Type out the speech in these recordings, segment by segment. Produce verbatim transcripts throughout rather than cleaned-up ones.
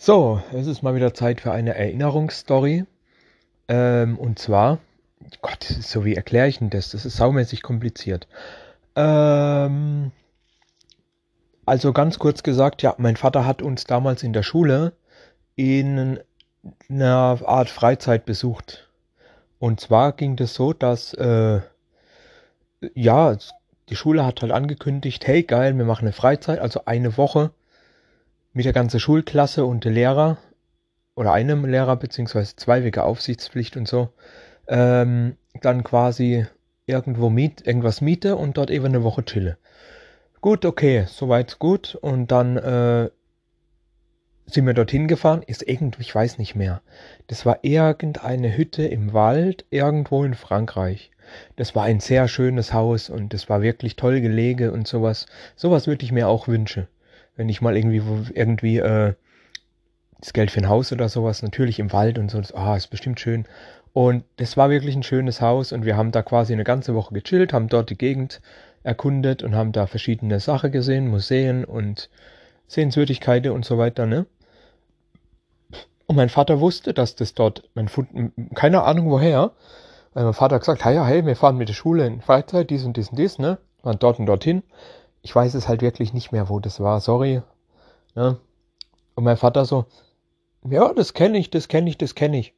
So, es ist mal wieder Zeit für eine Erinnerungsstory. Ähm, und zwar, Gott, das ist so, wie erkläre ich denn das? Das ist saumäßig kompliziert. Ähm, also ganz kurz gesagt, ja, mein Vater hat uns damals in der Schule in einer Art Freizeit besucht. Und zwar ging das so, dass, äh, ja, die Schule hat halt angekündigt, hey geil, wir machen eine Freizeit, also eine Woche. Mit der ganzen Schulklasse und der Lehrer oder einem Lehrer beziehungsweise zwei wegen Aufsichtspflicht und so, ähm, dann quasi irgendwo miet, irgendwas miete und dort eben eine Woche chille. Gut, okay, soweit gut. Und dann äh, sind wir dorthin gefahren, ist irgendwie, ich weiß nicht mehr. Das war irgendeine Hütte im Wald, irgendwo in Frankreich. Das war ein sehr schönes Haus und das war wirklich toll gelegen und sowas. Sowas würde ich mir auch wünschen. Wenn ich mal irgendwie irgendwie äh, das Geld für ein Haus oder sowas, natürlich im Wald und so, das, ah, ist bestimmt schön. Und das war wirklich ein schönes Haus und wir haben da quasi eine ganze Woche gechillt, haben dort die Gegend erkundet und haben da verschiedene Sachen gesehen, Museen und Sehenswürdigkeiten und so weiter, ne? Und mein Vater wusste, dass das dort, mein Fund, keine Ahnung woher, weil mein Vater hat gesagt, ja, hey, wir fahren mit der Schule in Freizeit, dies und dies und dies, ne? Waren dort und dorthin. Ich weiß es halt wirklich nicht mehr, wo das war, sorry. Ne? Und mein Vater so, ja, das kenne ich, das kenne ich, das kenne ich.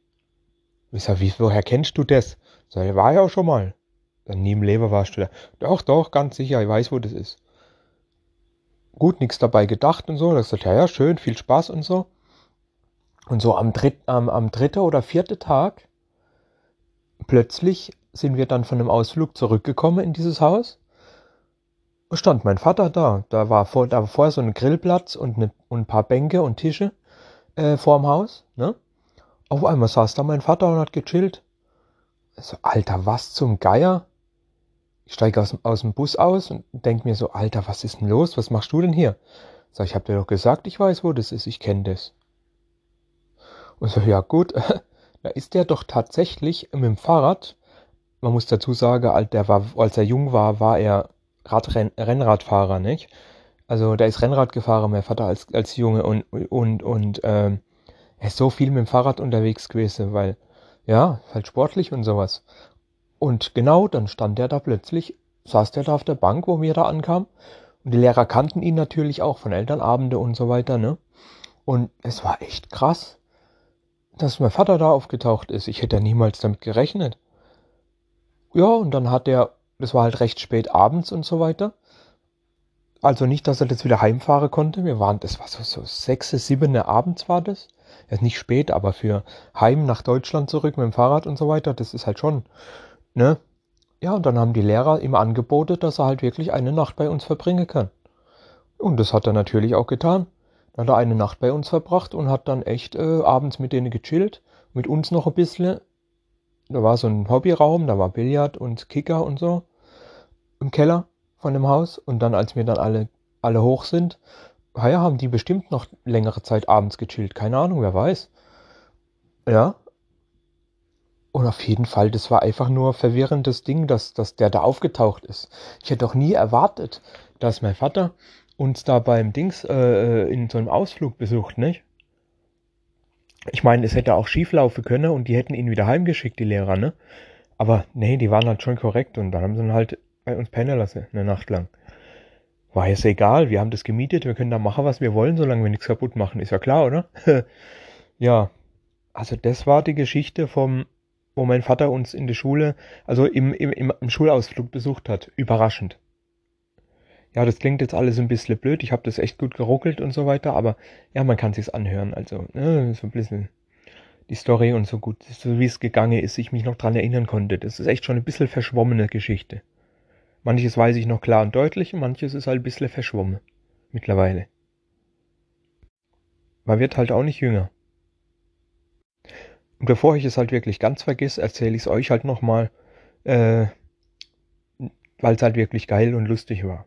Ich sag, wie, woher kennst du das? Ich sag, war ja auch schon mal. Dann nie im Leben warst du da. Doch, doch, ganz sicher, ich weiß, wo das ist. Gut, nichts dabei gedacht und so. Da sagt er, ja, ja, schön, viel Spaß und so. Und so am dritten, am, am dritten oder vierten Tag, plötzlich sind wir dann von einem Ausflug zurückgekommen in dieses Haus. Stand mein Vater da, da war, vor, da war vorher so ein Grillplatz und, eine, und ein paar Bänke und Tische äh, vorm Haus, ne? Auf einmal saß da mein Vater und hat gechillt. So, Alter, was zum Geier? Ich steige aus, aus dem Bus aus und denke mir so, Alter, was ist denn los, was machst du denn hier? Sag, ich hab dir doch gesagt, ich weiß, wo das ist, ich kenne das. Und so, ja gut, da ist der doch tatsächlich mit dem Fahrrad, man muss dazu sagen, der war, als er jung war, war er Radrenn- Rennradfahrer, nicht? Also da ist Rennrad gefahren, mein Vater als, als Junge und, und, und ähm, er ist so viel mit dem Fahrrad unterwegs gewesen, weil, ja, halt sportlich und sowas. Und genau, dann stand der da plötzlich, saß der da auf der Bank, wo wir da ankamen und die Lehrer kannten ihn natürlich auch von Elternabende und so weiter, ne? Und es war echt krass, dass mein Vater da aufgetaucht ist. Ich hätte ja niemals damit gerechnet. Ja, und dann hat der das war halt recht spät abends und so weiter. Also nicht, dass er das wieder heimfahren konnte. Wir waren, das war so, so sechste, siebene abends war das. Das ist nicht spät, aber für heim nach Deutschland zurück mit dem Fahrrad und so weiter, das ist halt schon, ne? Ja, und dann haben die Lehrer ihm angeboten, dass er halt wirklich eine Nacht bei uns verbringen kann. Und das hat er natürlich auch getan. Dann hat er eine Nacht bei uns verbracht und hat dann echt äh, abends mit denen gechillt, mit uns noch ein bisschen. Da war so ein Hobbyraum, da war Billard und Kicker und so. Im Keller von dem Haus und dann, als wir dann alle, alle hoch sind, ja, haben die bestimmt noch längere Zeit abends gechillt. Keine Ahnung, wer weiß. Ja. Und auf jeden Fall, das war einfach nur verwirrendes Ding, dass, dass der da aufgetaucht ist. Ich hätte doch nie erwartet, dass mein Vater uns da beim Dings äh, in so einem Ausflug besucht, nicht? Ich meine, es hätte auch schief laufen können und die hätten ihn wieder heimgeschickt, die Lehrer, ne? Aber nee, die waren halt schon korrekt und dann haben sie ihn halt bei uns pennen lassen, eine Nacht lang. War jetzt egal, wir haben das gemietet, wir können da machen, was wir wollen, solange wir nichts kaputt machen. Ist ja klar, oder? Ja, also das war die Geschichte vom, wo mein Vater uns in der Schule, also im, im, im Schulausflug besucht hat. Überraschend. Ja, das klingt jetzt alles ein bisschen blöd, ich habe das echt gut geruckelt und so weiter, aber ja, man kann sich's anhören, also ne, so ein bisschen die Story und so gut, so wie es gegangen ist, ich mich noch dran erinnern konnte. Das ist echt schon ein bisschen verschwommene Geschichte. Manches weiß ich noch klar und deutlich und manches ist halt ein bisschen verschwommen. Mittlerweile. Man wird halt auch nicht jünger. Und bevor ich es halt wirklich ganz vergesse, erzähle ich es euch halt nochmal, äh, weil es halt wirklich geil und lustig war.